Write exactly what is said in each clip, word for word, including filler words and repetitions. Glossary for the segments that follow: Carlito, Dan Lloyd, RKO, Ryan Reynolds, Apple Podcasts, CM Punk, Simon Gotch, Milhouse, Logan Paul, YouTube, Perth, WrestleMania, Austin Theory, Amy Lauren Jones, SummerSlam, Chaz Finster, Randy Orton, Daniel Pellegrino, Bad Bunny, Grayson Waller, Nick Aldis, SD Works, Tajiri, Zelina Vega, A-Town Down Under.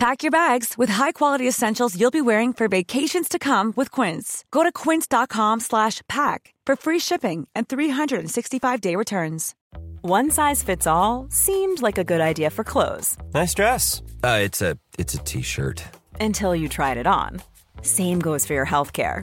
Pack your bags with high-quality essentials you'll be wearing for vacations to come with Quince. Go to quince dot com slash pack for free shipping and three sixty-five day returns. One size fits all seemed like a good idea for clothes. Nice dress. Uh, it's a it's a t-shirt. Until you tried it on. Same goes for your healthcare.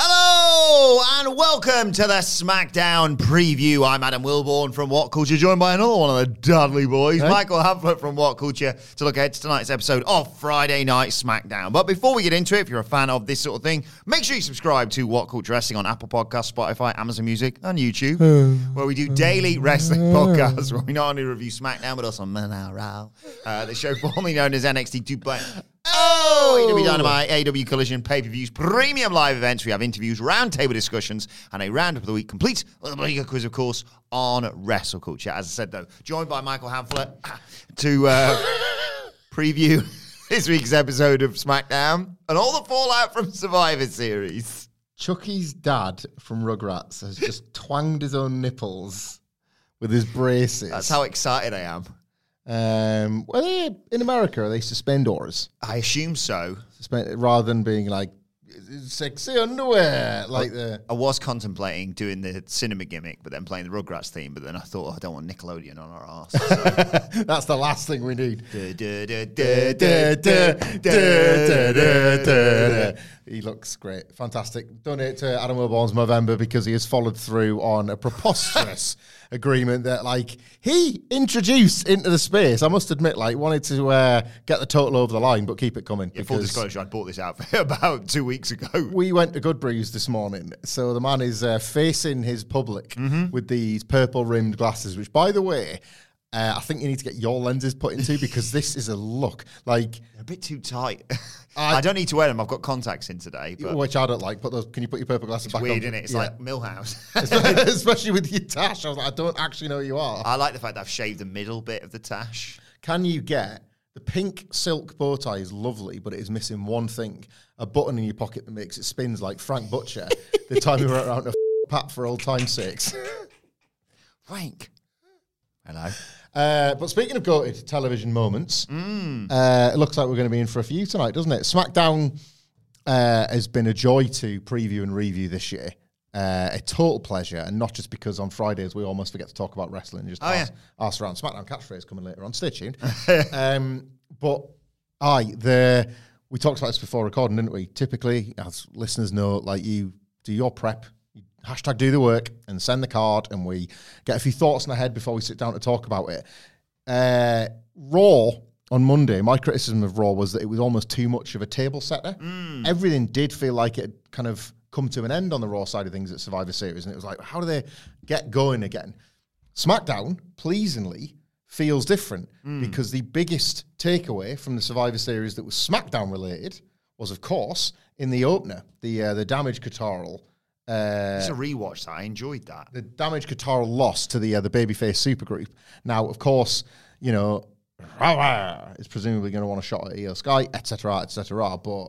Hello and welcome to the SmackDown preview. I'm Adam Wilborn from What Culture, joined by another one of the Dudley boys, hey. Michael Hamlet from What Culture, to look ahead to tonight's episode of Friday Night SmackDown. But before we get into it, if you're a fan of this sort of thing, make sure you subscribe to What Culture Wrestling on Apple Podcasts, Spotify, Amazon Music, and YouTube, where we do daily wrestling podcasts where we not only review SmackDown but also Manarao, uh, the show formerly known as N X T two point oh. Oh, A E W Dynamite, A E W Collision, pay-per-views, premium live events. We have interviews, roundtable discussions, and a roundup of the week, complete with a mega quiz, of course, on Wrestle Culture. As I said, though, joined by Michael Hamlet to uh, preview this week's episode of SmackDown and all the fallout from Survivor Series. Chucky's dad from Rugrats has just twanged his own nipples with his braces. That's how excited I am. Um, well, they, in America, are they suspendors? I assume so. Suspend, rather than being like sexy underwear, like I, the. I was contemplating doing the cinema gimmick, but then playing the Rugrats theme. But then I thought, oh, I don't want Nickelodeon on our arse. So. That's the last thing we need. He looks great, fantastic. Donate to Adam Wilborn's Movember because he has followed through on a preposterous agreement that, like, he introduced into the space. I must admit, like, wanted to uh, get the total over the line, but keep it coming. Yeah, full disclosure, I bought this outfit about two weeks ago. We went to Goodbrew's this morning, so the man is uh, facing his public mm-hmm. with these purple-rimmed glasses, which, by the way, uh, I think you need to get your lenses put into because this is a look. Like, they're a bit too tight. I, I don't need to wear them. I've got contacts in today. But which I don't like. Put those. Can you put your purple glasses it's back weird, on? It's weird, isn't it? It's yeah. like Milhouse. Especially with your tash. I was like, I don't actually know who you are. I like the fact that I've shaved the middle bit of the tash. Can you get... The pink silk bow tie is lovely, but it is missing one thing. A button in your pocket that makes it spins like Frank Butcher. The time we were around a f- pat for old time's sakes. Frank. Hello. Uh, but speaking of goated television moments, mm. uh, it looks like we're going to be in for a few tonight, doesn't it? SmackDown uh, has been a joy to preview and review this year. Uh, a total pleasure, and not just because on Fridays we almost forget to talk about wrestling and just oh, ask, yeah. ask around. SmackDown catchphrase coming later on. Stay tuned. um, but aye, the we talked about this before recording, didn't we? Typically, as listeners know, like you do your prep, you hashtag do the work, and send the card, and we get a few thoughts in our head before we sit down to talk about it. Uh, Raw on Monday, my criticism of Raw was that it was almost too much of a table setter. Mm. Everything did feel like it kind of come to an end on the Raw side of things at Survivor Series, and it was like, how do they get going again? SmackDown, pleasingly, feels different mm. because the biggest takeaway from the Survivor Series that was SmackDown-related was, of course, in the opener, the uh, the Damage C T R L. Uh, it's a rewatch that. I enjoyed that. The Damage C T R L loss to the, uh, the Babyface Supergroup. Now, of course, you know, is presumably going to want a shot at I Y O Sky, et cetera, et cetera, but...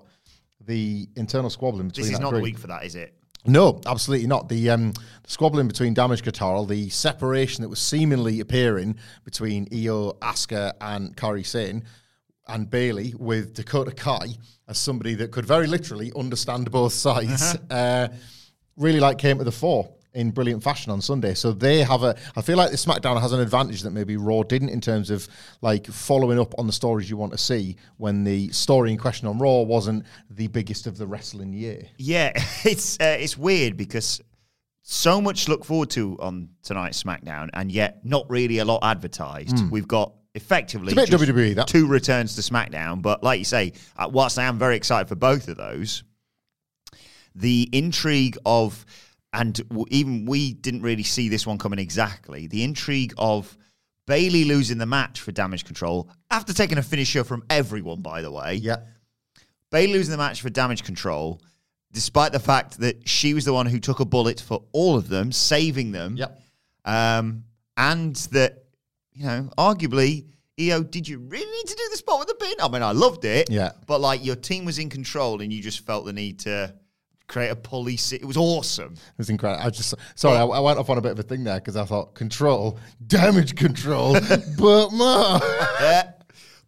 The internal squabbling between This is not the week for that, is it? No, absolutely not. The, um, the squabbling between Damage C T R L, the separation that was seemingly appearing between I Y O, Asuka, and Kairi Sane, and Bayley with Dakota Kai as somebody that could very literally understand both sides, uh-huh. uh, really like came to the fore in brilliant fashion on Sunday. So they have a... I feel like the SmackDown has an advantage that maybe Raw didn't in terms of, like, following up on the stories you want to see when the story in question on Raw wasn't the biggest of the wrestling year. Yeah, it's uh, it's weird because so much to look forward to on tonight's SmackDown and yet not really a lot advertised. Mm. We've got effectively it's a bit W W E, that. Two returns to SmackDown. But like you say, whilst I am very excited for both of those, the intrigue of, and even we didn't really see this one coming exactly, the intrigue of Bayley losing the match for Damage Control after taking a finisher from everyone, by the way. Yeah. Bayley losing the match for Damage Control, despite the fact that she was the one who took a bullet for all of them, saving them. Yep. Um, and that, you know, arguably, E O, did you really need to do the spot with the pin? I mean, I loved it. Yeah. But, like, your team was in control and you just felt the need to create a police. It was awesome. It was incredible. I just, sorry, yeah. I, I went off on a bit of a thing there because I thought, control, damage control, but more. Yeah.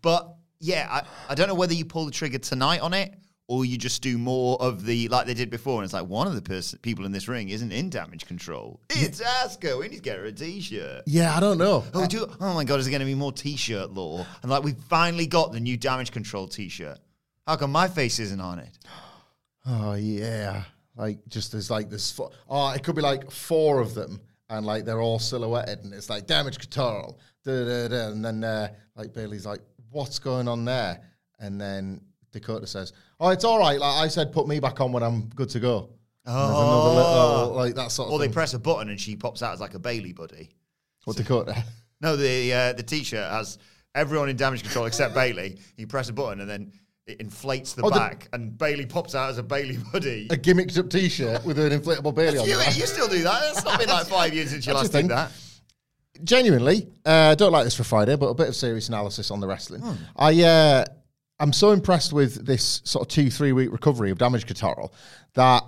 But, yeah, I, I don't know whether you pull the trigger tonight on it, or you just do more of the, like they did before, and it's like, one of the pers- people in this ring isn't in damage control. It's Asuka. We need to get her a T-shirt. Yeah, I don't know. Oh, I, do, oh my God, is there going to be more T-shirt lore? And like, we finally got the new damage control T-shirt. How come my face isn't on it? Oh, yeah. Like, just there's like this, fo- oh, it could be like four of them, and like, they're all silhouetted, and it's like, damage control. Da, da, da. And then, uh, like, Bayley's like, what's going on there? And then Dakota says, oh, it's all right. Like I said, put me back on when I'm good to go. Oh. Little, like that sort of or thing. Or they press a button and she pops out as like a Bayley buddy. What, so, Dakota? No, the uh, the T-shirt has everyone in damage control except Bayley. You press a button and then it inflates the oh, back the, and Bayley pops out as a Bayley buddy. A gimmicked up T-shirt with an inflatable Bayley on it. You, you still do that. It's not been like five years since you last did that. Genuinely, I uh, don't like this for Friday, but a bit of serious analysis on the wrestling. Hmm. I... Uh, I'm so impressed with this sort of two, three-week recovery of Damage C T R L that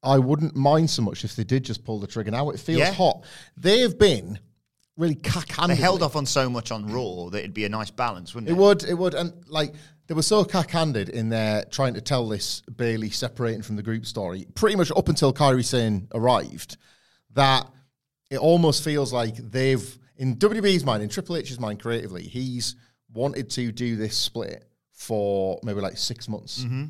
I wouldn't mind so much if they did just pull the trigger now. It feels yeah. hot. They've been really cack-handed. They held off on so much on Raw that it'd be a nice balance, wouldn't it? It would, it would. And, like, they were so cack-handed in their trying to tell this Bayley separating from the group story, pretty much up until Kairi Sane arrived, that it almost feels like they've, in W W E's mind, in Triple H's mind creatively, he's wanted to do this split for maybe like six months. Mm-hmm.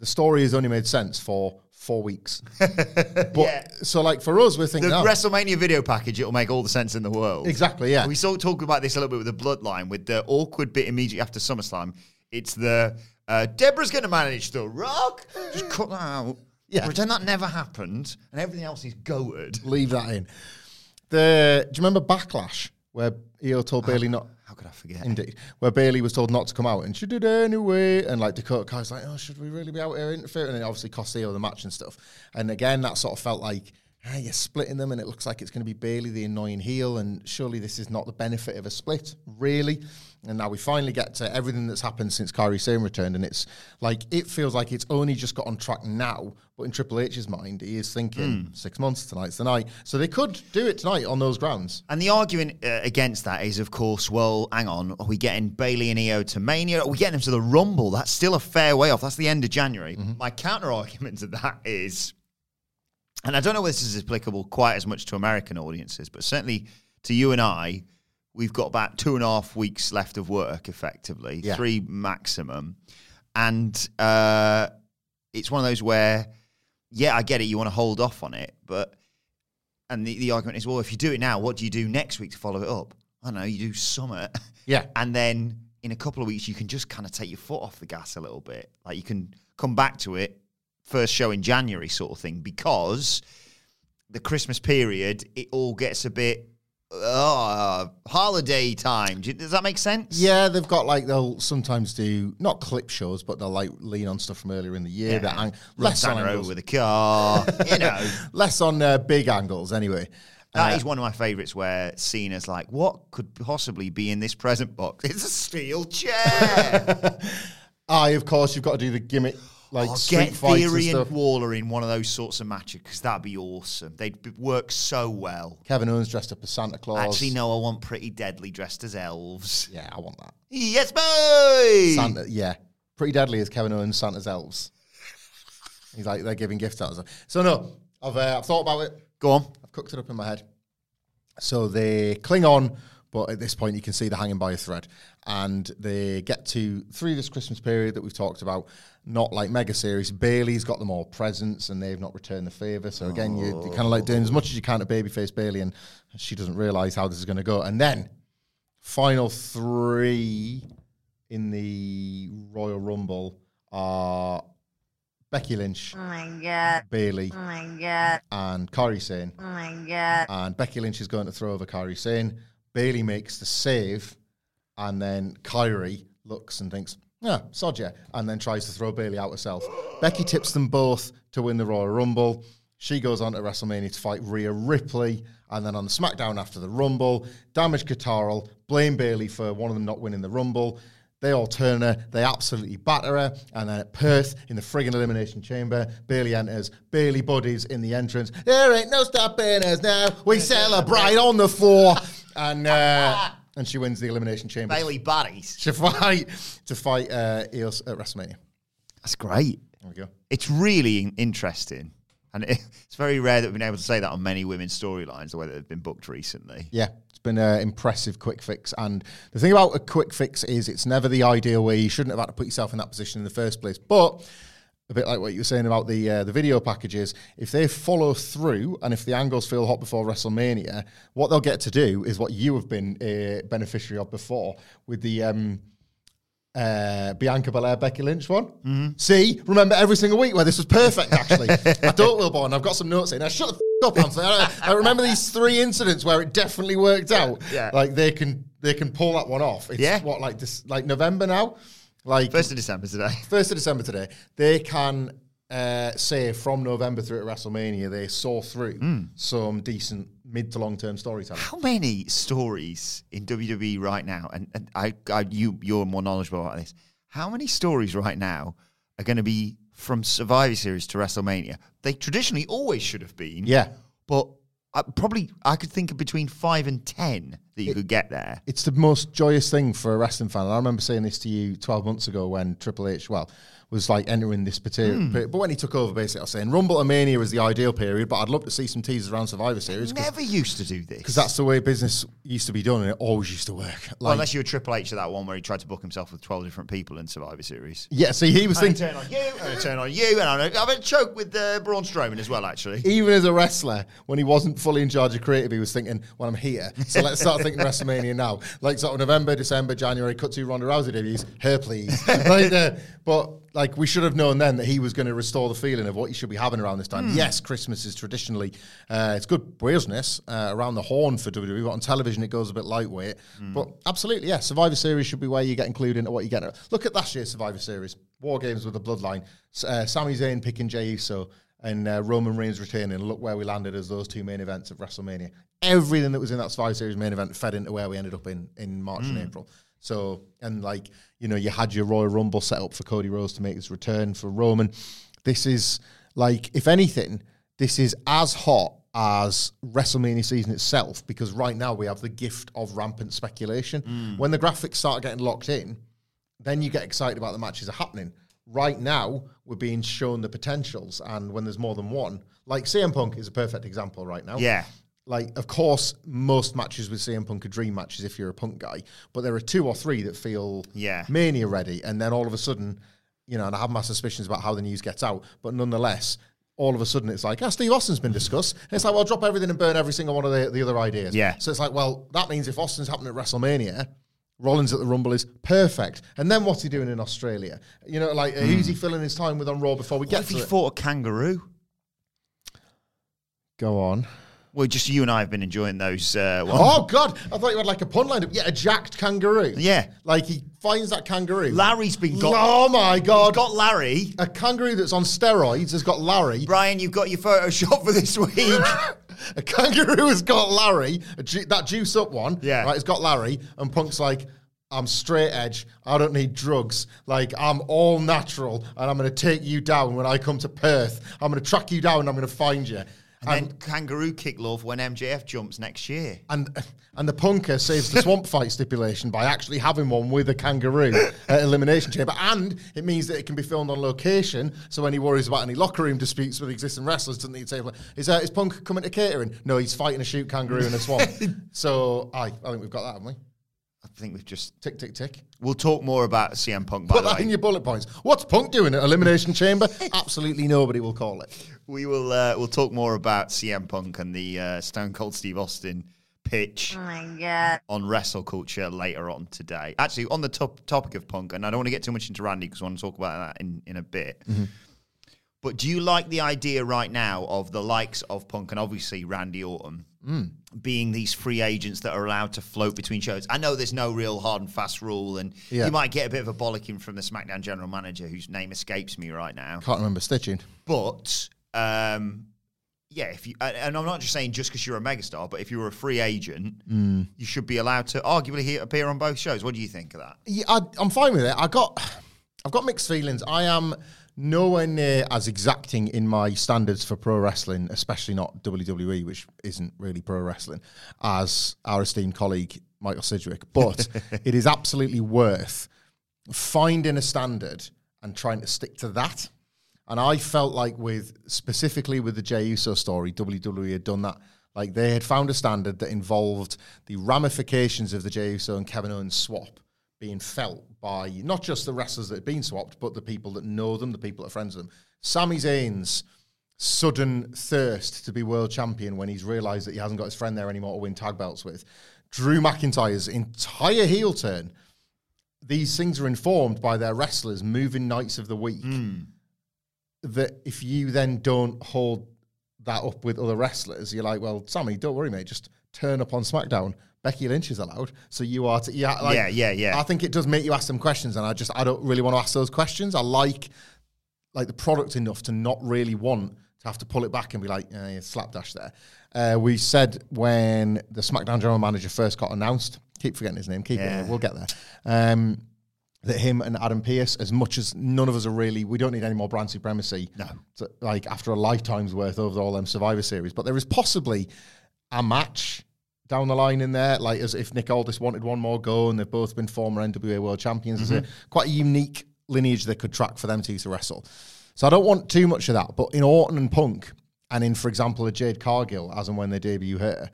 The story has only made sense for four weeks. But yeah. So like for us, we're thinking... The oh. WrestleMania video package, it'll make all the sense in the world. Exactly, yeah. We saw talk about this a little bit with the Bloodline, with the awkward bit immediately after SummerSlam. It's the, uh, Deborah's going to manage the Rock. Just cut that out. Yeah. Pretend that never happened, and everything else is goated. Leave that in. The Do you remember Backlash, where E O told Bayley oh. not... How could I forget? Indeed. Where Bayley was told not to come out and she did anyway. And like Dakota Kai's like, oh, should we really be out here interfering? And it obviously cost E O the match and stuff. And again, that sort of felt like, ah, you're splitting them and it looks like it's going to be Bayley, the annoying heel. And surely this is not the benefit of a split, really. And now we finally get to everything that's happened since Kairi Sane returned. And it's like, it feels like it's only just got on track now. But in Triple H's mind, he is thinking mm. six months, tonight's the night. So they could do it tonight on those grounds. And the argument uh, against that is, of course, well, hang on, are we getting Bayley and E O to Mania? Are we getting them to the Rumble? That's still a fair way off. That's the end of January. Mm-hmm. My counter-argument to that is, and I don't know whether this is applicable quite as much to American audiences, but certainly to you and I, we've got about two and a half weeks left of work, effectively, yeah. three maximum. And uh, it's one of those where... Yeah, I get it. You want to hold off on it, but and the, the argument is, well, if you do it now, what do you do next week to follow it up? I don't know, you do Summit, yeah, and then in a couple of weeks you can just kind of take your foot off the gas a little bit, like you can come back to it first show in January sort of thing, because the Christmas period it all gets a bit oh, holiday time. Do you, does that make sense? Yeah, they've got like they'll sometimes do not clip shows, but they'll like lean on stuff from earlier in the year. Yeah. That ang- less on over with a car, you know, less on uh, big angles. Anyway, that uh, is one of my favourites where Cena's like, "What could possibly be in this present box? It's a steel chair." Aye, of course you've got to do the gimmick. Like oh, get Theory and, and Waller in one of those sorts of matches, because that'd be awesome. They'd work so well. Kevin Owens dressed up as Santa Claus. Actually, no, I want Pretty Deadly dressed as elves. Yeah, I want that. Yes, boy! Santa, yeah. Pretty Deadly is Kevin Owens, Santa's elves. He's like, they're giving gifts out. So, no, I've, uh, I've thought about it. Go on. I've cooked it up in my head. So they cling on, but at this point you can see they're hanging by a thread. And they get to, through this Christmas period that we've talked about, not like mega series. Bayley's got them all presents and they've not returned the favour. So again, oh. you're, you're kind of like doing as much as you can to babyface Bayley, and she doesn't realise how this is going to go. And then final three in the Royal Rumble are Becky Lynch, oh my God, Bayley, oh my God, and Kairi Sane. Oh my God. And Becky Lynch is going to throw over Kairi Sane. Bayley makes the save, and then Kairi looks and thinks, yeah, sod ya, and then tries to throw Bayley out herself. Becky tips them both to win the Royal Rumble. She goes on to WrestleMania to fight Rhea Ripley, and then on the SmackDown after the Rumble, Damage C T R L blame Bayley for one of them not winning the Rumble. They all turn her, they absolutely batter her, and then at Perth, in the friggin' Elimination Chamber, Bayley enters, Bayley Buddies in the entrance. There ain't no stopping us now, we celebrate on the floor, and... Uh, And she wins the Elimination Chamber. Bayley Buddies. She fight to fight uh, Eos at WrestleMania. That's great. There we go. It's really interesting. And it, it's very rare that we've been able to say that on many women's storylines, the way that they've been booked recently. Yeah, it's been an impressive quick fix. And the thing about a quick fix is it's never the ideal way. You shouldn't have had to put yourself in that position in the first place. But a bit like what you were saying about the uh, the video packages, if they follow through and if the angles feel hot before WrestleMania, what they'll get to do is what you have been a beneficiary of before with the um, uh, Bianca Belair, Becky Lynch one. Mm-hmm. See, remember every single week where this was perfect, actually. I don't, Wilborn. I've got some notes in. Now, shut the f*** up, Anthony. I, I remember these three incidents where it definitely worked yeah, out. Yeah. Like, they can they can pull that one off. It's yeah. what, like this, like November now? Like first of December today. First of December today. They can uh, say from November through to WrestleMania, they saw through mm. some decent mid to long term storytelling. How many stories in W W E right now? And, and I, I, you, you're more knowledgeable about this. How many stories right now are going to be from Survivor Series to WrestleMania? They traditionally always should have been. Yeah, but. I probably, I could think of between five and ten that you it, could get there. It's the most joyous thing for a wrestling fan. And I remember saying this to you twelve months ago when Triple H, well, was like entering this particular mm. period. But when he took over, basically, I was saying, Rumble-a-Mania is the ideal period, but I'd love to see some teasers around Survivor Series. They never used to do this. Because that's the way business used to be done, and it always used to work. Like, well, unless you were Triple H to that one where he tried to book himself with twelve different people in Survivor Series. Yeah, see, he was I'm thinking... I'm going to turn on you, I'm going to turn on you, and I'm going to choke with uh, Braun Strowman as well, actually. Even as a wrestler, when he wasn't fully in charge of creative, he was thinking, well, I'm here, so let's start thinking WrestleMania now. Like sort of November, December, January, cut to Ronda Rousey debuts, her please. Like, uh, but like we should have known then that he was going to restore the feeling of what you should be having around this time. Mm. Yes, Christmas is traditionally, uh, it's good business uh, around the horn for W W E, but on television it goes a bit lightweight. Mm. But absolutely, yeah, Survivor Series should be where you get included into what you get. Look at last year's Survivor Series, War Games with the Bloodline, uh, Sami Zayn picking Jey Uso, and uh, Roman Reigns retaining. Look where we landed as those two main events of WrestleMania. Everything that was in that Survivor Series main event fed into where we ended up in, in March mm. and April. So, and like, you know, you had your Royal Rumble set up for Cody Rhodes to make his return for Roman. This is, like, if anything, this is as hot as WrestleMania season itself, because right now we have the gift of rampant speculation. Mm. When the graphics start getting locked in, then you get excited about the matches that are happening. Right now, we're being shown the potentials, and when there's more than one, like C M Punk is a perfect example right now. Yeah. Like, of course, most matches with C M Punk are dream matches if you're a Punk guy, but there are two or three that feel yeah. Mania ready, and then all of a sudden, you know, and I have my suspicions about how the news gets out, but nonetheless, all of a sudden it's like, ah, Steve Austin's been discussed. And it's like, well, drop everything and burn every single one of the, the other ideas. Yeah. So it's like, well, that means if Austin's happening at WrestleMania... Rollins at the Rumble is perfect. And then what's he doing in Australia? You know, like, mm. who's he filling his time with on Raw before we what get to it? What if he fought a kangaroo? Go on. Well, just you and I have been enjoying those. Uh, oh, God. I thought you had, like, a pun lined up. Yeah, a jacked kangaroo. Yeah. Like, he finds that kangaroo. Larry's been got. Oh, my God. He's got Larry. A kangaroo that's on steroids has got Larry. Brian, you've got your Photoshop for this week. A kangaroo has got Larry, a ju- that juice up one, yeah. right, it's got Larry, and Punk's like, I'm straight edge, I don't need drugs, like, I'm all natural, and I'm going to take you down when I come to Perth. I'm going to track you down, and I'm going to find you. And, and then kangaroo kick love when M J F jumps next year. And and the punker saves the swamp fight stipulation by actually having one with a kangaroo at Elimination Chamber. And it means that it can be filmed on location, so any worries about any locker room disputes with existing wrestlers doesn't need to take. Is, uh, is Punk coming to catering? No, he's fighting a shoot kangaroo in a swamp. So, aye, I think we've got that, haven't we? I think we've just... Tick, tick, tick. We'll talk more about C M Punk, by the way. Put that in your bullet points. What's Punk doing at Elimination Chamber? Absolutely nobody will call it. We will uh, we'll talk more about C M Punk and the uh, Stone Cold Steve Austin pitch oh my God. on Wrestle Culture later on today. Actually, on the top, topic of Punk, and I don't want to get too much into Randy because I want to talk about that in, in a bit. Mm-hmm. But do you like the idea right now of the likes of Punk and obviously Randy Orton mm. being these free agents that are allowed to float between shows? I know there's no real hard and fast rule, and yeah. you might get a bit of a bollocking from the SmackDown general manager, whose name escapes me right now. Can't remember stitching. But, um, yeah, if you and I'm not just saying just because you're a megastar, but if you were a free agent, mm. you should be allowed to arguably appear on both shows. What do you think of that? Yeah, I, I'm fine with it. I got, I've got mixed feelings. I am... nowhere near as exacting in my standards for pro wrestling, especially not W W E, which isn't really pro wrestling, as our esteemed colleague Michael Sidgwick. But it is absolutely worth finding a standard and trying to stick to that. And I felt like with, specifically with the Jey Uso story, W W E had done that. Like they had found a standard that involved the ramifications of the Jey Uso and Kevin Owens swap being felt by not just the wrestlers that had been swapped, but the people that know them, the people that are friends with them. Sami Zayn's sudden thirst to be world champion when he's realised that he hasn't got his friend there anymore to win tag belts with. Drew McIntyre's entire heel turn. These things are informed by their wrestlers moving nights of the week. Mm. That if you then don't hold that up with other wrestlers, you're like, well, Sami, don't worry, mate, just turn up on SmackDown. Becky Lynch is allowed, so you are... T- yeah, like, yeah, yeah, yeah. I think it does make you ask some questions, and I just, I don't really want to ask those questions. I like like the product enough to not really want to have to pull it back and be like, eh, yeah, slapdash there. Uh, we said when the SmackDown general manager first got announced, keep forgetting his name, keep yeah. it, we'll get there, um, that him and Adam Pearce, as much as none of us are really... we don't need any more brand supremacy, no. to, like after a lifetime's worth over all them Survivor Series, but there is possibly a match... down the line in there, like as if Nick Aldis wanted one more go, and they've both been former N W A world champions. Mm-hmm. It's a, quite a unique lineage they could track for them two to wrestle. So I don't want too much of that, but in Orton and Punk, and in, for example, a Jade Cargill, as and when they debut her,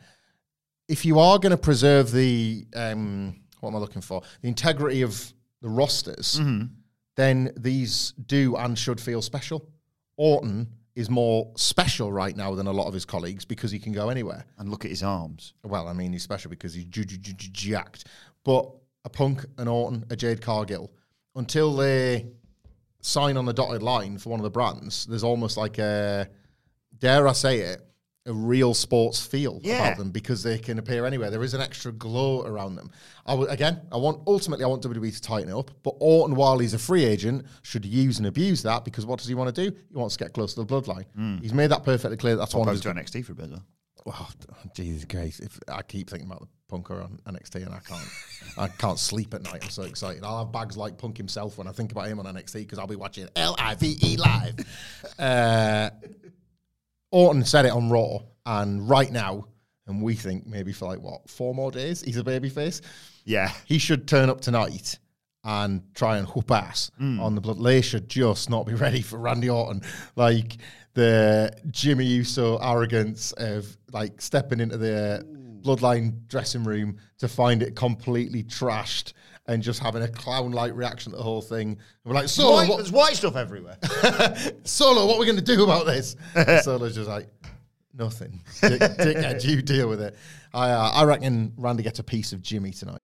if you are going to preserve the, um, what am I looking for? The integrity of the rosters, mm-hmm. then these do and should feel special. Orton is more special right now than a lot of his colleagues because he can go anywhere. And look at his arms. Well, I mean, he's special because he's jacked. But a Punk, an Orton, a Jade Cargill, until they sign on the dotted line for one of the brands, there's almost like a, dare I say it, a real sports feel yeah. about them because they can appear anywhere. There is an extra glow around them. I w- again, I want ultimately I want W W E to tighten it up, but Orton, while he's a free agent, should use and abuse that because what does he want to do? He wants to get close to the bloodline. Mm. He's made that perfectly clear. That's I'll one. Goes to N X T for a bit though. Well, Jesus Christ! If I keep thinking about the Punker on N X T, and I can't, I can't sleep at night. I'm so excited. I'll have bags like Punk himself when I think about him on N X T because I'll be watching L I V E live. uh, Orton said it on Raw, and right now, and we think maybe for like, what, four more days, he's a babyface. Yeah. He should turn up tonight and try and whoop ass mm. on the blood. They should just not be ready for Randy Orton. Like the Jimmy Uso arrogance of like stepping into the bloodline dressing room to find it completely trashed and just having a clown-like reaction to the whole thing. And we're like, Solo... White, what? There's white stuff everywhere. Solo, what are we going to do about this? Solo's just like, nothing. Dick, dickhead, you deal with it. I, uh, I reckon Randy gets a piece of Jimmy tonight.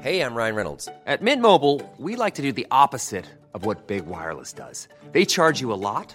Hey, I'm Ryan Reynolds. At Mint Mobile, we like to do the opposite of what Big Wireless does. They charge you a lot,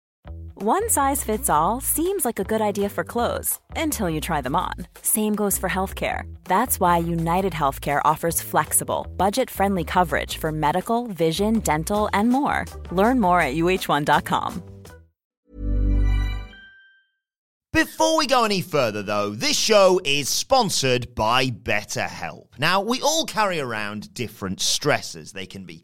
One size fits all seems like a good idea for clothes until you try them on. Same goes for healthcare. That's why UnitedHealthcare offers flexible, budget-friendly coverage for medical, vision, dental, and more. Learn more at U H one dot com. Before we go any further, though, this show is sponsored by BetterHelp. Now, we all carry around different stressors. They can be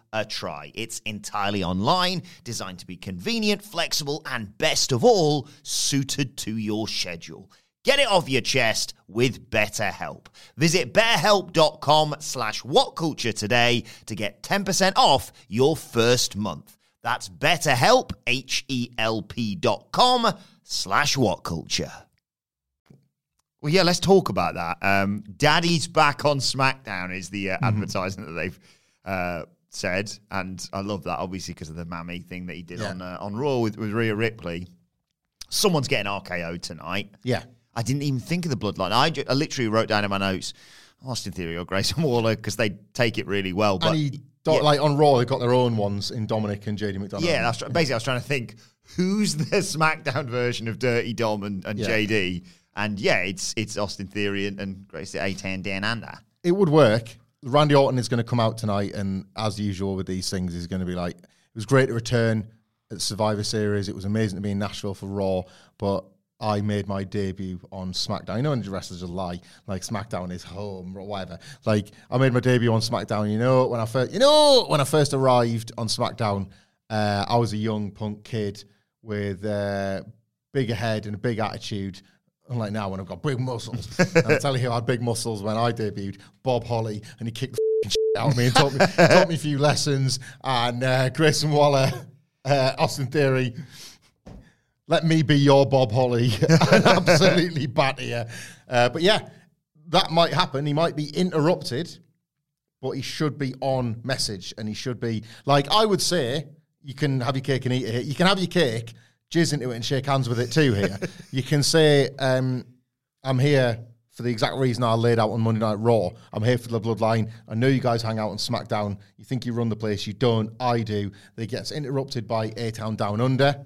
a try? It's entirely online, designed to be convenient, flexible, and best of all, suited to your schedule. Get it off your chest with BetterHelp. Visit betterhelp.com slash whatculture today to get ten percent off your first month. That's BetterHelp, H E L P dot com slash whatculture. Well, yeah, let's talk about that. Um, Daddy's back on SmackDown is the uh, mm-hmm. advertisement that they've uh, said. And I love that, obviously, because of the mammy thing that he did yeah. on uh, on Raw with, with Rhea Ripley. Someone's getting R K O tonight. Yeah. I didn't even think of the Bloodline. I, ju- I literally wrote down in my notes, Austin Theory or Grayson Waller, because they take it really well. But he, do- yeah. Like on Raw, they've got their own ones in Dominic and J D McDonald. Yeah, that's tr- basically I was trying to think, who's the SmackDown version of Dirty Dom and, and yeah. J D? And yeah, it's it's Austin Theory and, and Grayson Eitan Dananda. It would work. Randy Orton is going to come out tonight, and as usual with these things, he's going to be like, it was great to return at Survivor Series. It was amazing to be in Nashville for Raw, but I made my debut on SmackDown. You know when wrestlers just lie, like SmackDown is home or whatever. Like, I made my debut on SmackDown. You know when I first, you know when I first arrived on SmackDown, uh, I was a young punk kid with a uh, big head and a big attitude. Unlike now when I've got big muscles. I'm telling you, I had big muscles when I debuted. Bob Holly, and he kicked the f***ing shit out of me and taught me, taught me a few lessons. And uh, Grayson Waller, uh, Austin Theory, let me be your Bob Holly. And absolutely batter you. Uh, but yeah, that might happen. He might be interrupted, but he should be on message. And he should be, like I would say, you can have your cake and eat it. You can have your cake, jizz into it and shake hands with it too here. You can say, um, I'm here for the exact reason I laid out on Monday Night Raw. I'm here for the Bloodline. I know you guys hang out on SmackDown. You think you run the place. You don't. I do. They gets interrupted by A-Town Down Under.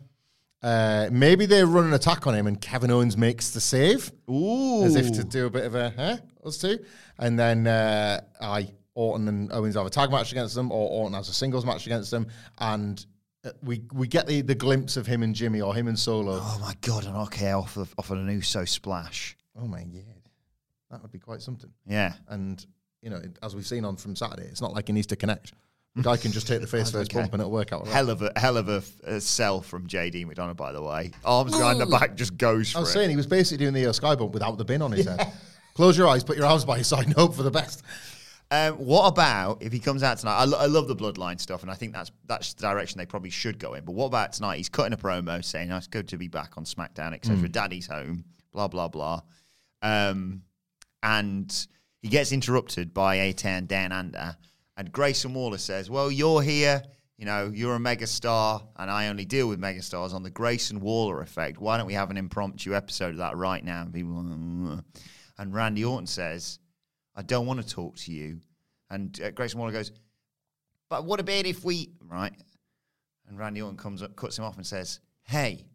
Uh, maybe they run an attack on him and Kevin Owens makes the save. Ooh. As if to do a bit of a, huh, us two. And then uh, I, Orton and Owens have a tag match against them, or Orton has a singles match against them, and We we get the, the glimpse of him and Jimmy, or him and Solo. Oh, my God, an okay off of, off of an Uso splash. Oh, my God. That would be quite something. Yeah. And, you know, it, as we've seen on from Saturday, it's not like he needs to connect. The guy can just take the face-first okay. bump and it'll work out. Right? Hell of a hell of a, a sell from J D McDonald, by the way. Arms behind the back, just goes for it. I was it. saying, he was basically doing the uh, sky bump without the bin on his yeah. head. Close your eyes, put your arms by his side and hope for the best. Um, what about if he comes out tonight? I, lo- I love the Bloodline stuff, and I think that's that's the direction they probably should go in. But what about tonight? He's cutting a promo saying, oh, "It's good to be back on SmackDown, et cetera. Mm. Daddy's home, blah blah blah," um, and he gets interrupted by Eitan Dananda, and Grayson Waller says, "Well, you're here. You know, you're a megastar, and I only deal with megastars on the Grayson Waller effect. Why don't we have an impromptu episode of that right now?" And Randy Orton says, I don't want to talk to you. And uh, Grayson Waller goes, but what about if we... Right. And Randy Orton comes up, cuts him off and says, hey,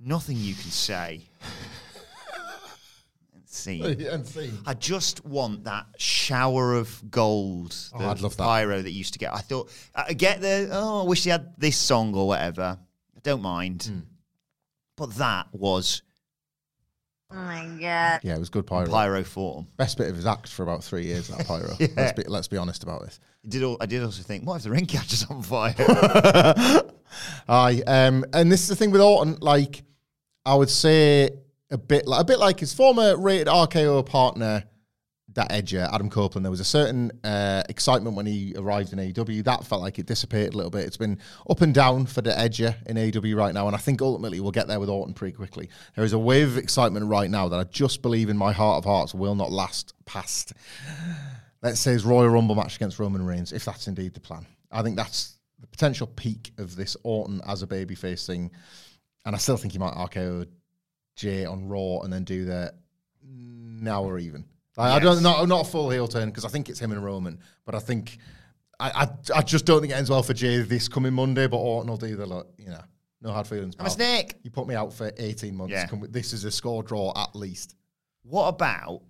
nothing you can say. And see. And see. I just want that shower of gold, the oh, I'd love that. pyro that you used to get. I thought, I get the, oh, I wish they had this song or whatever. I don't mind. Mm. But that was... Oh, my God. Yeah, it was good pyro. Pyro form. Best bit of his act for about three years, that pyro. yeah. let's, be, let's be honest about this. Did all, I did also think, what if the ring catches on fire? Aye, um, and this is the thing with Orton, like, I would say a bit like, a bit like his former rated R K O partner, that edger, Adam Copeland. There was a certain uh, excitement when he arrived in A E W. That felt like it dissipated a little bit. It's been up and down for the edger in A E W right now, and I think ultimately we'll get there with Orton pretty quickly. There is a wave of excitement right now that I just believe in my heart of hearts will not last past, let's say, his Royal Rumble match against Roman Reigns, if that's indeed the plan. I think that's the potential peak of this Orton as a babyface thing, and I still think he might R K O Jey on Raw and then do the now or even. Yes. I don't not not a full heel turn because I think it's him and Roman, but I think I, I I just don't think it ends well for Jey this coming Monday. But Orton will do the lot, you know. No hard feelings, pal. I'm a snake. You put me out for eighteen months. Yeah. Come with, this is a score draw at least. What about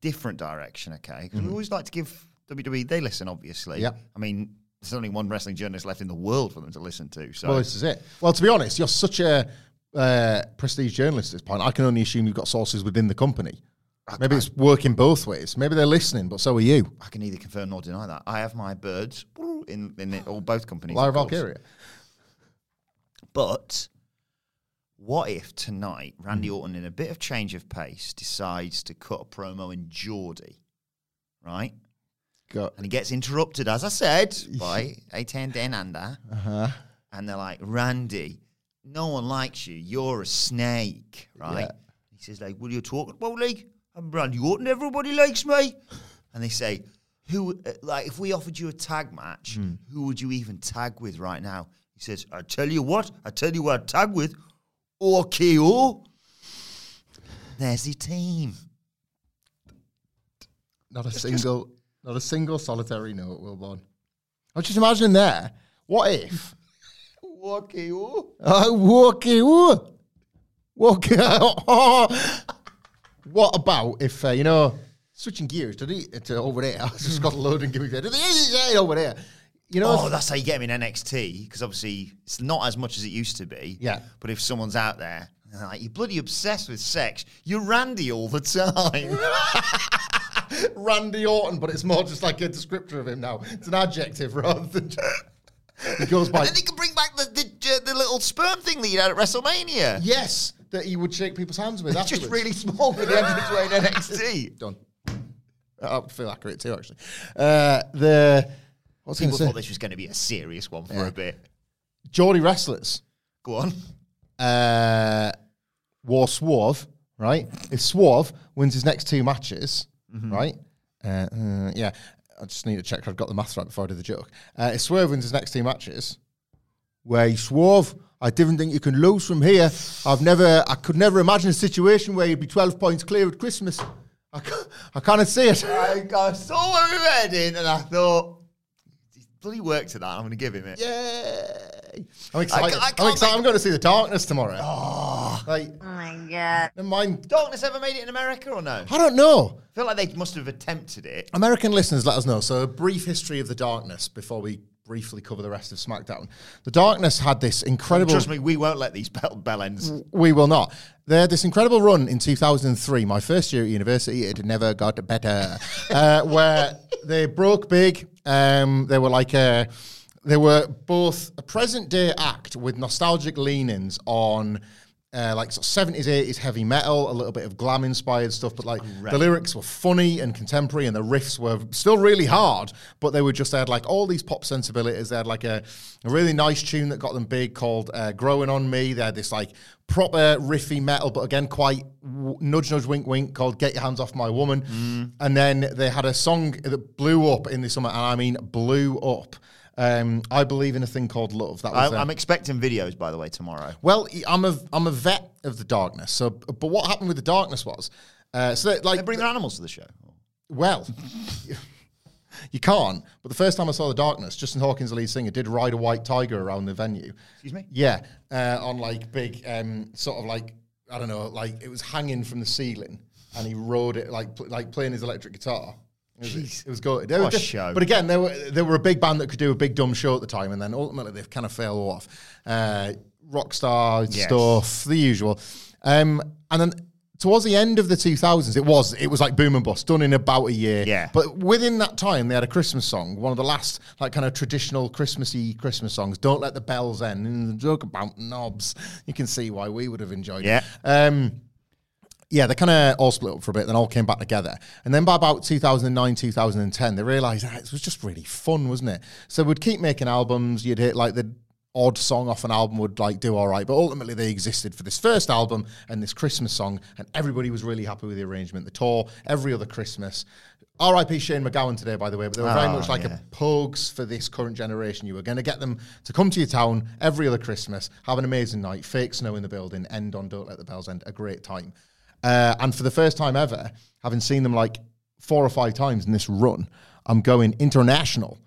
different direction, okay? Because mm-hmm. we always like to give W W E, they listen, obviously. Yeah. I mean, there's only one wrestling journalist left in the world for them to listen to. So. Well, this is it. Well, to be honest, you're such a uh, prestige journalist at this point. I can only assume you've got sources within the company. I, Maybe I, it's working both ways. Maybe they're listening, but so are you. I can neither confirm nor deny that. I have my birds in, in it, or both companies. Lyra Valkyria. But what if tonight Randy Orton, in a bit of change of pace, decides to cut a promo in Geordie, right? Got and he gets interrupted, as I said, by Eitan Denanda. Uh-huh. And they're like, Randy, no one likes you. You're a snake, right? Yeah. He says, like, what are you talking about, like? I'm Randy Orton. Everybody likes me. And they say, who? Like, if we offered you a tag match, mm. who would you even tag with right now? He says, I tell you what, I tell you what I'd tag with, R K O. There's your team. Not a it's single, just... not a single solitary note, Wilborn. I was just imagining there, what if? R K O. Oh, R K O. R K O. What about if, uh, you know, switching gears to, the, to over there, I just got a load and give me that over there. You know, oh, that's how you get him in N X T, because obviously it's not as much as it used to be. Yeah. But if someone's out there, like, you're bloody obsessed with sex, you're Randy all the time. Randy Orton, but it's more just like a descriptor of him now. It's an adjective rather than... He goes by... And then he can bring back the, the, the little sperm thing that you had at WrestleMania. Yes. That he would shake people's hands with. It's just really small for the average way in N X T. Done. I feel accurate too, actually. Uh, the what's People thought this was going to be a serious one for yeah. a bit. Geordie wrestlers. Go on. Uh, War Swerve, right? If Swerve wins his next two matches, mm-hmm. right? Uh, uh, yeah. I just need to check I've got the maths right before I do the joke. Uh, if Swerve wins his next two matches, where he Swerve... I didn't think you can lose from here. I've never, I could never imagine a situation where you'd be twelve points clear at Christmas. I, can't, I can't see it. I, I saw where we were heading and I thought, he's bloody worked to that. I'm going to give him it. Yay. I'm excited. I, I I'm, excited. Make... I'm going to see The Darkness tomorrow. Oh, like, oh my God. Never mind. Darkness ever made it in America or no? I don't know. I feel like they must have attempted it. American listeners, let us know. So a brief history of The Darkness before we... briefly cover the rest of SmackDown. The Darkness had this incredible... Trust me, we won't let these bell, bell ends. We will not. They had this incredible run in two thousand three, my first year at university, it never got better, uh, where they broke big. Um, they were like a... They were both a present-day act with nostalgic leanings on... Uh, like sort of seventies, eighties heavy metal, a little bit of glam-inspired stuff, but like right. the lyrics were funny and contemporary and the riffs were still really hard, but they were just, they had like all these pop sensibilities. They had like a, a really nice tune that got them big called uh, Growing On Me. They had this like proper riffy metal, but again, quite w- nudge-nudge, wink-wink called Get Your Hands Off My Woman. Mm. And then they had a song that blew up in the summer, and I mean blew up. Um, I believe in a thing called love. That was, I, I'm uh, expecting videos, by the way, tomorrow. Well, I'm a I'm a vet of The Darkness. So, but what happened with The Darkness was, uh, so they, like they bring their animals to the show. Well, you can't. But the first time I saw The Darkness, Justin Hawkins, the lead singer, did ride a white tiger around the venue. Excuse me? Yeah, uh, on like big um, sort of like I don't know, like it was hanging from the ceiling, and he rode it like pl- like playing his electric guitar. It was, it was good. They what were just, a show. But again, they were they were a big band that could do a big dumb show at the time, and then ultimately they've kind of failed off. Uh, rock star yes. stuff, the usual. Um, and then towards the end of the two thousands, it was it was like boom and bust, done in about a year. Yeah. But within that time, they had a Christmas song, one of the last like kind of traditional Christmassy Christmas songs, Don't Let the Bells End, and joke about knobs. You can see why we would have enjoyed yeah. it. Um, Yeah, they kind of all split up for a bit, then all came back together. And then by about two thousand nine, two thousand ten, they realised ah, it was just really fun, wasn't it? So we'd keep making albums, you'd hit like the odd song off an album would like do all right, but ultimately they existed for this first album and this Christmas song, and everybody was really happy with the arrangement. The tour, every other Christmas. R I P Shane McGowan today, by the way, but they were oh, very much like yeah. a Pogues for this current generation. You were going to get them to come to your town every other Christmas, have an amazing night, fake snow in the building, end on Don't Let the Bells End, a great time. Uh, and for the first time ever, having seen them like four or five times in this run, I'm going international.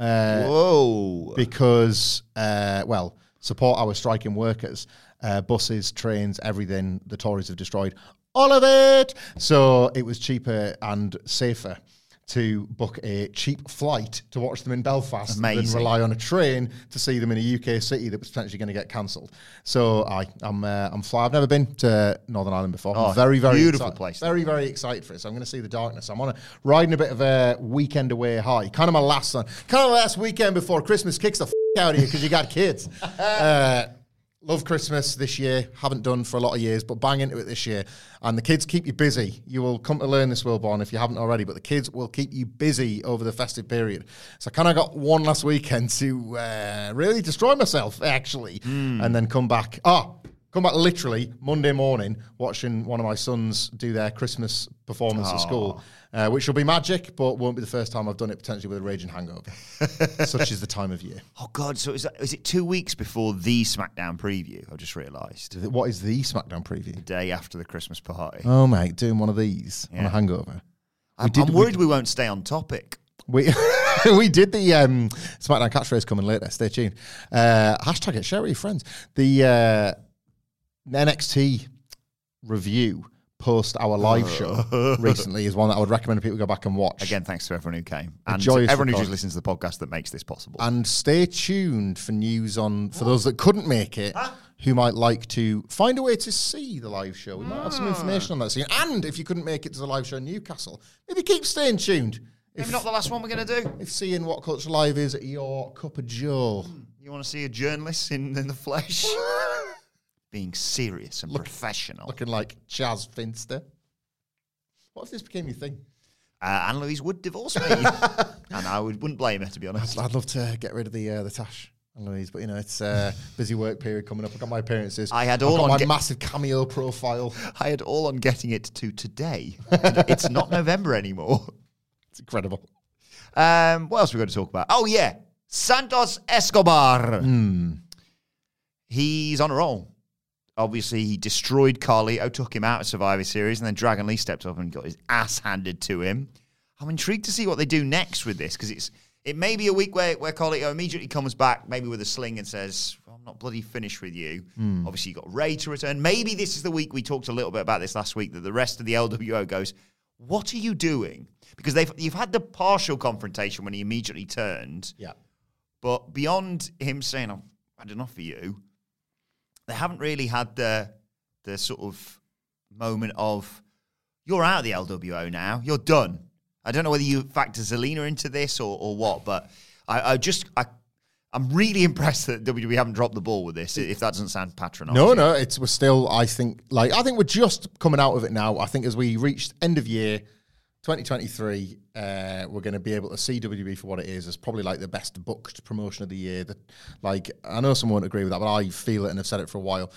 Uh, Whoa. Because, uh, well, support our striking workers, uh, buses, trains, everything the Tories have destroyed. All of it! So it was cheaper and safer to book a cheap flight to watch them in Belfast Amazing. than rely on a train to see them in a U K city that was potentially going to get cancelled. So I, I'm uh, I'm fly. I've never been to Northern Ireland before. Oh, I'm very, very beautiful exci- place. Very, very excited for it. So I'm going to see the darkness. I'm on a riding a bit of a weekend away high. Kind of my last son. Kind of my last weekend before Christmas kicks the f*** out of you because you got kids. uh, Love Christmas this year. Haven't done for a lot of years, but bang into it this year. And the kids keep you busy. You will come to learn this, Wilborn, if you haven't already, but the kids will keep you busy over the festive period. So I kind of got one last weekend to uh, really destroy myself, actually, mm. and then come back. Ah, come back literally Monday morning watching one of my sons do their Christmas performance Aww. at school, uh, which will be magic, but won't be the first time I've done it potentially with a raging hangover. Such is the time of year. Oh, God. So is, that, is it two weeks before the SmackDown preview? I've just realised. What is the SmackDown preview? The day after the Christmas party. Oh, mate, doing one of these yeah. on a hangover. I'm, we did, I'm worried we, we won't stay on topic. We we did the um, SmackDown catchphrase coming later. Stay tuned. Uh, hashtag it. Share it with your friends. The uh, N X T review post our live show recently is one that I would recommend people go back and watch. Again, thanks to everyone who came and to everyone who just listens to the podcast that makes this possible. And stay tuned for news on, for those that couldn't make it, huh? who might like to find a way to see the live show. We might have some information on that scene. And if you couldn't make it to the live show in Newcastle, maybe keep staying tuned. Maybe if, not the last one we're going to do. If seeing What Culture Live is your cup of joe. You want to see a journalist in, in the flesh? Being serious and Look, professional. Looking like Chaz Finster. What if this became your thing? Uh, Anne-Louise would divorce me. And I would, wouldn't blame her, to be honest. I'd love to get rid of the uh, the tash, Anne-Louise, but, you know, it's a uh, busy work period coming up. I've got my appearances. I had all I've got on my get- massive cameo profile. I had all on getting it to today. It's not November anymore. It's incredible. Um, what else are we going to talk about? Oh, yeah. Santos Escobar. Mm. He's on a roll. Obviously, he destroyed Carlito, took him out of Survivor Series, and then Dragon Lee stepped up and got his ass handed to him. I'm intrigued to see what they do next with this, because it's it may be a week where, where Carlito immediately comes back, maybe with a sling, and says, well, I'm not bloody finished with you. Mm. Obviously, you've got Ray to return. Maybe this is the week, we talked a little bit about this last week, that the rest of the L W O goes, what are you doing? Because they've you've had the partial confrontation when he immediately turned. Yeah. But beyond him saying, I've had enough of you, they haven't really had the the sort of moment of, you're out of the L W O now, you're done. I don't know whether you factor Zelina into this or, or what, but I, I just, I, I'm really impressed that W W E haven't dropped the ball with this, if that doesn't sound patronizing. No, no, it's we're still, I think, like, I think we're just coming out of it now. I think as we reached end of year, twenty twenty-three, uh, we're going to be able to see W W E for what it is. It's probably like the best booked promotion of the year. That, like, I know someone won't agree with that, but I feel it and have said it for a while.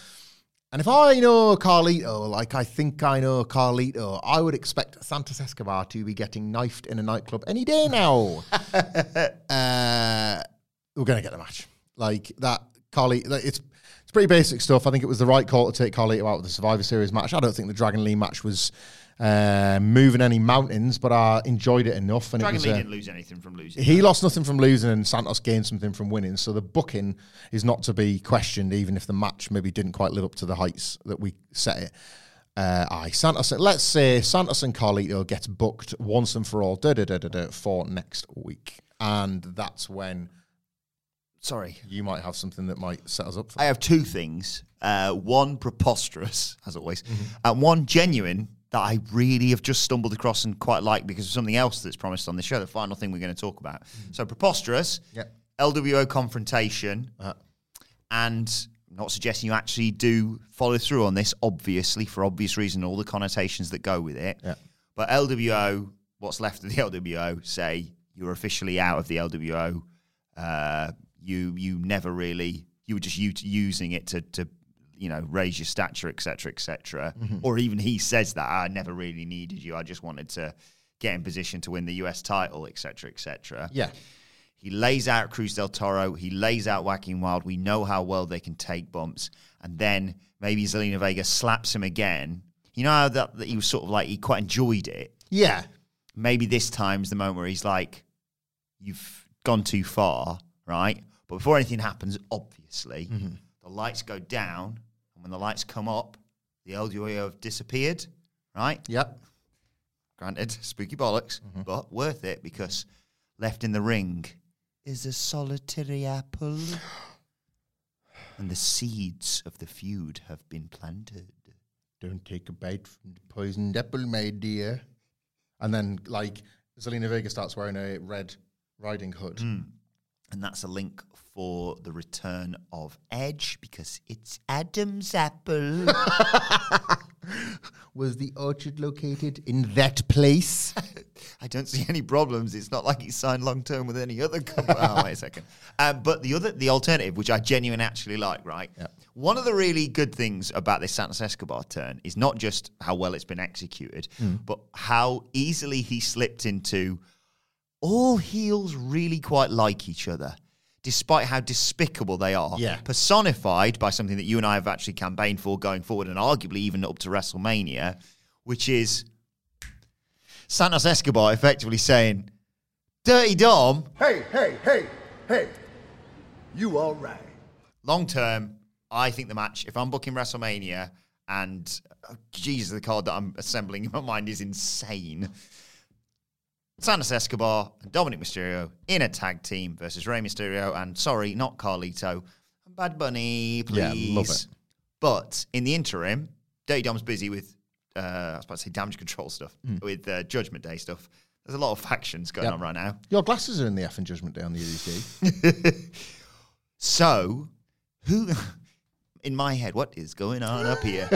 And if I know Carlito, like I think I know Carlito, I would expect Santos Escobar to be getting knifed in a nightclub any day now. uh, we're going to get the match. Like, that Carlito, like, it's it's pretty basic stuff. I think it was the right call to take Carlito out of the Survivor Series match. I don't think the Dragon Lee match was... Uh, moving any mountains, but I enjoyed it enough. And Dragon Lee uh, didn't lose anything from losing. He lost nothing from losing, and Santos gained something from winning. So the booking is not to be questioned, even if the match maybe didn't quite live up to the heights that we set it. Uh, aye, Santos. Let's say Santos and Carlito gets booked once and for all da, da, da, da, da, for next week, and that's when. Sorry, you might have something that might set us up. For I that. have two things. Uh, one preposterous, as always, mm-hmm. and one genuine. That I really have just stumbled across and quite like because of something else that's promised on the show, the final thing we're going to talk about. Mm. So, preposterous, yep. L W O confrontation, uh-huh. and I'm not suggesting you actually do follow through on this, obviously, for obvious reason, all the connotations that go with it. Yep. But L W O, what's left of the L W O, say, you're officially out of the L W O. Uh, you you never really, you were just u- using it to... to you know, raise your stature, et cetera, et cetera. Mm-hmm. Or even he says that, I never really needed you. I just wanted to get in position to win the U S title, et cetera, et cetera. Yeah. He lays out Cruz del Toro. He lays out Joaquin Wilde. We know how well they can take bumps. And then maybe Zelina Vega slaps him again. You know how that, that he was sort of like, he quite enjoyed it? Yeah. Maybe this time's the moment where he's like, you've gone too far, right? But before anything happens, obviously, mm-hmm. the lights go down, and when the lights come up, the L W O have disappeared, right? Yep. Granted, spooky bollocks, mm-hmm. but worth it, because left in the ring is a solitary apple, and the seeds of the feud have been planted. Don't take a bite from the poisoned apple, my dear. And then, like, Zelina Vega starts wearing a red riding hood. Mm. And that's a link for the return of Edge, because it's Adam's apple. Was the orchard located in that place? I don't see any problems. It's not like he signed long-term with any other company. Oh, wait a second. Um, but the other, the alternative, which I genuinely actually like, right? Yeah. One of the really good things about this Santos Escobar turn is not just how well it's been executed, mm. but how easily he slipped into all heels really quite like each other, despite how despicable they are, yeah. personified by something that you and I have actually campaigned for going forward, and arguably even up to WrestleMania, which is Santos Escobar effectively saying, Dirty Dom, hey, hey, hey, hey, you all right. Long term, I think the match, if I'm booking WrestleMania, and oh, Jesus, the card that I'm assembling in my mind is insane. Santos Escobar and Dominic Mysterio in a tag team versus Rey Mysterio and, sorry, not Carlito, Bad Bunny, please. Yeah, love it. But in the interim, Dirty Dom's busy with, uh, I was about to say Damage control stuff, mm. with uh, Judgment Day stuff. There's a lot of factions going yep. on right now. Your glasses are in the effing Judgment Day on the U D C. So, who... In my head, what is going on up here?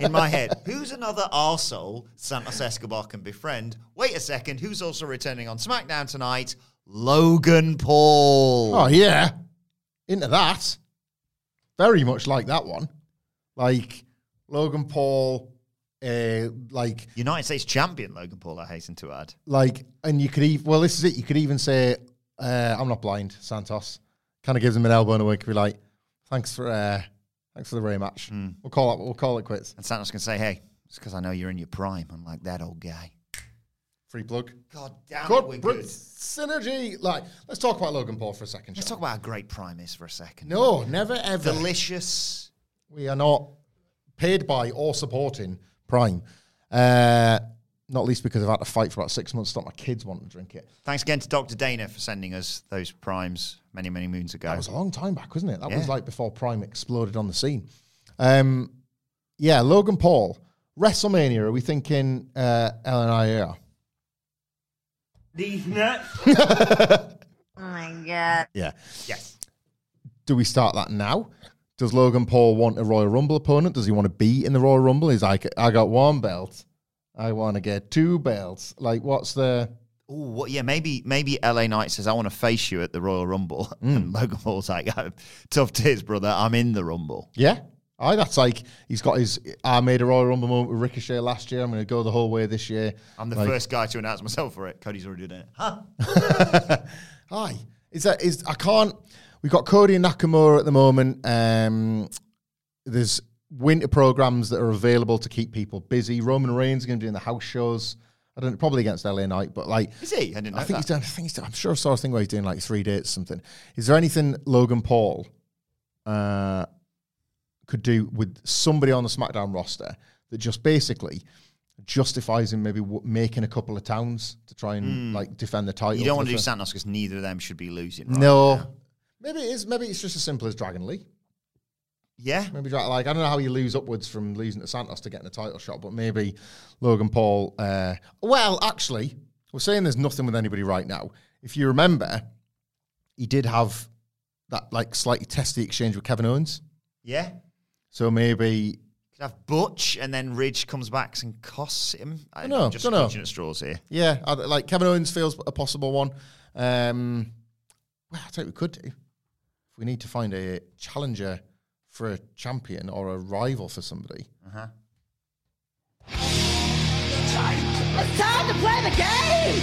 In my head, who's another arsehole Santos Escobar can befriend? Wait a second, who's also returning on SmackDown tonight? Logan Paul. Oh, yeah. Into that. Very much like that one. Like, Logan Paul, uh, like... United States champion Logan Paul, I hasten to add. Like, and you could even... Well, this is it. You could even say, uh, I'm not blind, Santos. Kind of gives him an elbow and a wink. Could be like, thanks for... Uh, Thanks for the rematch. Mm. We'll call it. We'll call it quits. And Santos can say, "Hey, it's because I know you're in your prime, unlike that old guy." Free plug. God damn good, it, we're good. Synergy. Like, let's talk about Logan Paul for a second. Let's shall talk we? about how great Prime is for a second. No, never ever. Delicious. We are not paid by or supporting Prime. Uh, not least because I've had to fight for about six months to stop my kids wanting to drink it. Thanks again to Doctor Dana for sending us those Primes many, many moons ago. That was a long time back, wasn't it? That yeah. was like before Prime exploded on the scene. Um, yeah, Logan Paul. WrestleMania, are we thinking uh, L N I R? These nuts. Oh, my God. Yeah. Yes. Do we start that now? Does Logan Paul want a Royal Rumble opponent? Does he want to be in the Royal Rumble? He's like, I got one belt. I want to get two belts. Like, what's the... Oh, well, yeah, maybe maybe L A Knight says, I want to face you at the Royal Rumble. Mm. And Logan Paul's like, oh, tough tears, brother. I'm in the Rumble. Yeah. I, that's like, he's got his, I made a Royal Rumble moment with Ricochet last year. I'm going to go the whole way this year. I'm the like, first guy to announce myself for it. Cody's already done it. Huh? Hi. Is that, is, I can't, we've got Cody and Nakamura at the moment. Um, there's... winter programs that are available to keep people busy. Roman Reigns is going to be doing the house shows. I don't know, probably against L A Knight, but like... Is he? I didn't know I think that. He's done, I think he's done, I'm sure I saw a thing where he's doing like three dates or something. Is there anything Logan Paul uh, could do with somebody on the SmackDown roster that just basically justifies him maybe w- making a couple of towns to try and mm. like defend the title? You don't want to do Santos because neither of them should be losing, right? No. Now. Maybe it is. Maybe it's just as simple as Dragon Lee. Yeah. Maybe, like, I don't know how you lose upwards from losing to Santos to getting a title shot, but maybe Logan Paul... Uh, well, actually, we're saying there's nothing with anybody right now. If you remember, he did have that, like, slightly testy exchange with Kevin Owens. Yeah. So maybe... Could have Butch, and then Ridge comes back and costs him. I don't know. I'm just clutching at straws here. Yeah, like, Kevin Owens feels a possible one. Um, well, I think we could do. If we need to find a challenger... for a champion or a rival for somebody. Uh-huh. It's time, to it's time to play the game!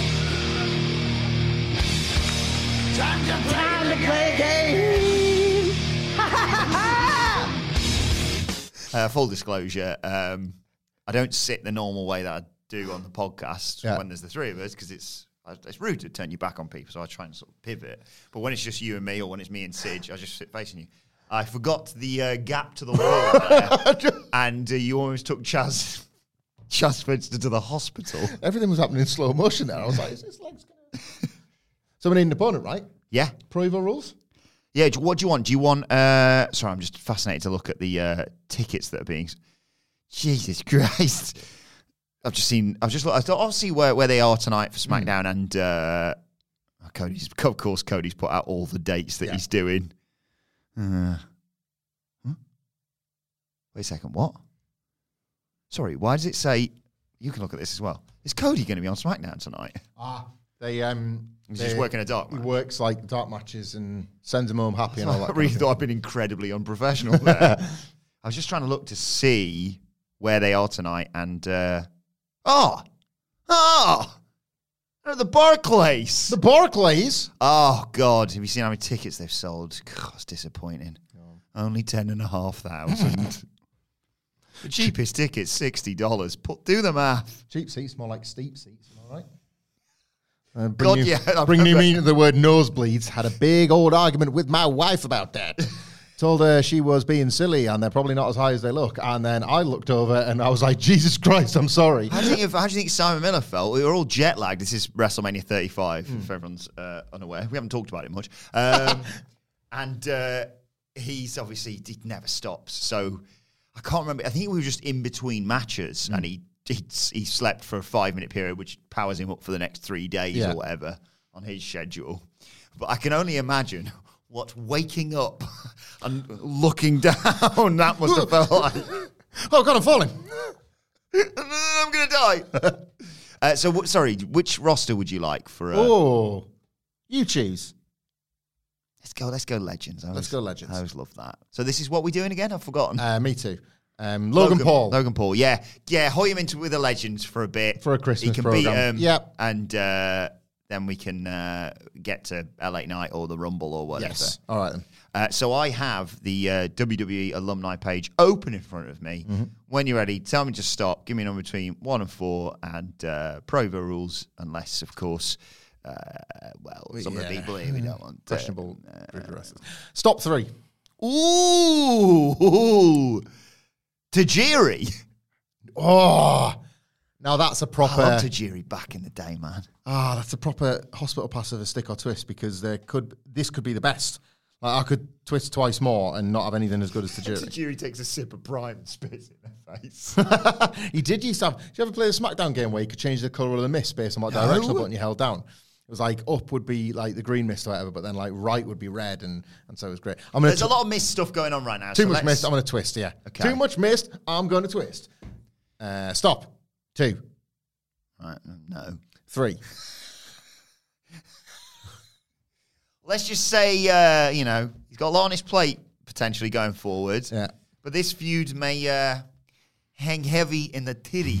Time to play, time the, to game. play the game! Ha ha ha ha! Full disclosure, um, I don't sit the normal way that I do on the podcast yeah. when there's the three of us, because it's... it's rude to turn your back on people, so I try and sort of pivot. But when it's just you and me, or when it's me and Sige, I just sit facing you. I forgot the uh, gap to the wall there, and uh, you almost took Chaz Chaz Finster to the hospital. Everything was happening in slow motion there. I was like, is this leg's going to... So we need an opponent, right? Yeah. Provo rules? Yeah, what do you want? Do you want... Uh, sorry, I'm just fascinated to look at the uh, tickets that are being... Jesus Christ. I've just seen... I've just looked, I'll see where, where they are tonight for SmackDown, mm. and uh, Cody's... Of course, Cody's put out all the dates that yeah. he's doing. Uh, huh? Wait a second, what? Sorry, why does it say... You can look at this as well. Is Cody going to be on SmackDown tonight? Ah, they... um. He's just working a dark match. He works like dark matches and sends them home happy and all that. I really thought I'd been incredibly unprofessional there. I was just trying to look to see where they are tonight, and uh, oh, oh, they're at the Barclays. The Barclays? Oh God, have you seen how many tickets they've sold? God, it's disappointing. Oh. Only ten and a half thousand. The cheapest tickets, sixty dollars. Put do the math. Cheap seats, more like steep seats. Am I right? Uh, bring God, new, yeah. Bring new meaning to the word nosebleeds. Had a big old argument with my wife about that. Told her she was being silly and they're probably not as high as they look. And then I looked over and I was like, Jesus Christ, I'm sorry. How do you think, how do you think Simon Miller felt? We were all jet lagged. This is WrestleMania thirty-five, mm. if everyone's uh, unaware. We haven't talked about it much. Um, and uh, he's obviously, he never stops. So I can't remember. I think we were just in between matches mm. and he He, he slept for a five-minute period, which powers him up for the next three days yeah. or whatever on his schedule. But I can only imagine what waking up and looking down that must have felt like. Oh, God, I'm falling. I'm going to die. uh, so, w- sorry, which roster would you like for... Uh... Oh, you choose. Let's go, let's go Legends. I always, let's go Legends. I always love that. So this is what we're doing again? I've forgotten. Uh, me too. Um, Logan, Logan Paul. Logan Paul, yeah. Yeah, hoy him into with the Legends for a bit. For a Christmas program. He can program. beat him. Yep. And uh, then we can uh, get to L A Knight or the Rumble or whatever. Yes. All right, then. Uh, so I have the uh, W W E alumni page open in front of me. Mm-hmm. When you're ready, tell me to stop. Give me a number between one and four and uh, Provo rules, unless, of course, uh, well, some yeah. of the people here we don't want. Questionable. Uh, uh, stop three. Ooh. Tajiri. Oh, now that's a proper... I love Tajiri back in the day, man. Ah, oh, that's a proper hospital pass of a stick or twist, because there could this could be the best. Like, I could twist twice more and not have anything as good as Tajiri. Tajiri takes a sip of prime and spits it in their face. He did used to have... Did you ever play the SmackDown game where you could change the colour of the mist based on what no. directional button you held down? It was like up would be like the green mist or whatever, but then like right would be red, and, and so it was great. I'm gonna There's tw- a lot of mist stuff going on right now. Too so much let's... mist, I'm going to twist, yeah. Okay. Too much mist, I'm going to twist. Uh, stop. Two. All right, no. Three. Let's just say, uh, you know, he's got a lot on his plate potentially going forward. Yeah. But this feud may... Uh, hang heavy in the titty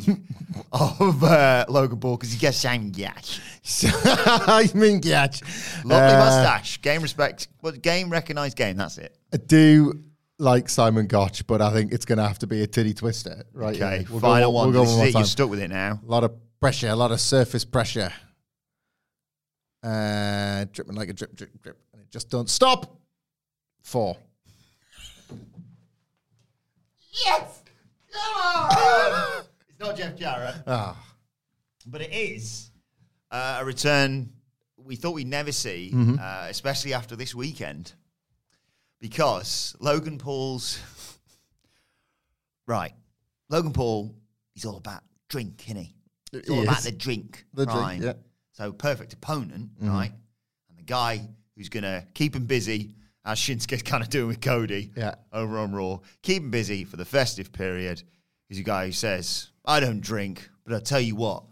of uh, Logan Paul, because he gets Sam Gyach. I mean Gyach. Lovely uh, mustache. Game respect. Well, game recognised game, that's it. I do like Simon Gotch, but I think it's going to have to be a titty twister. Right, okay, yeah. we'll final go, one. We'll this one is it. Time. You're stuck with it now. A lot of pressure, a lot of surface pressure. Uh, dripping like a drip, drip, drip. And it just don't stop. Four. Yes! Oh, it's not Jeff Jarrett, oh. but it is uh, a return we thought we'd never see, mm-hmm. uh, especially after this weekend, because Logan Paul's right. Logan Paul, he's all about drink, isn't he? It's all is. about the drink, the right? Drink, yeah. So perfect opponent, mm-hmm. right? And the guy who's gonna keep him busy. As Shinsuke's kind of doing with Cody yeah. over on Raw. Keep him busy for the festive period. He's a guy who says, I don't drink, but I tell you what,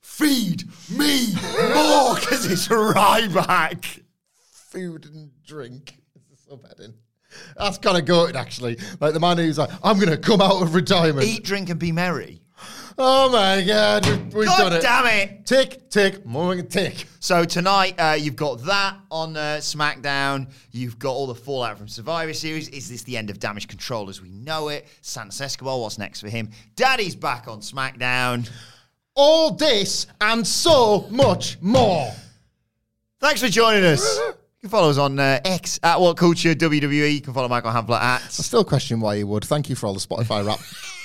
feed me more, because it's Ryback. Food and drink. That's kind of goated, actually. Like the man who's like, I'm going to come out of retirement. Eat, drink, and be merry. Oh, my God. We've, we've God done it. damn it. Tick, tick, more tick. So tonight, uh, you've got that on uh, SmackDown. You've got all the fallout from Survivor Series. Is this the end of Damage control as we know it? Santos Escobar, what's next for him? Daddy's back on SmackDown. all this and so much more. Thanks for joining us. You can follow us on uh, X at WhatCulture W W E. You can follow Michael Hamler at... I still question why you would. Thank you for all the Spotify rap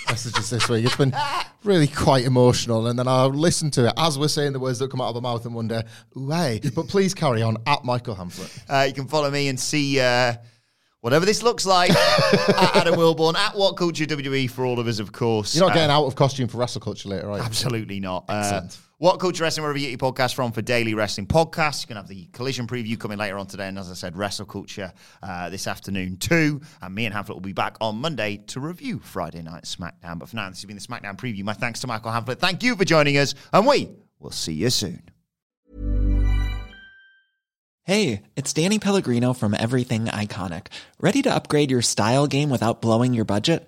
messages this week. It's been really quite emotional. And then I'll listen to it as we're saying the words that come out of our mouth and wonder, ooh, hey. But please carry on at Michael Hamlet. Uh, you can follow me and see uh, whatever this looks like at Adam Wilborn, at WhatCulture W W E for all of us, of course. You're not getting uh, out of costume for Wrestle Culture later, are you? Absolutely not. Excellent. Uh, What Culture Wrestling, wherever you get your podcast from for daily wrestling podcasts. You can have the Collision preview coming later on today. And as I said, Wrestle Culture uh, this afternoon too. And me and Hamlet will be back on Monday to review Friday Night SmackDown. But for now, this has been the SmackDown preview. My thanks to Michael Hamlet. Thank you for joining us. And we will see you soon. Hey, it's Danny Pellegrino from Everything Iconic. Ready to upgrade your style game without blowing your budget?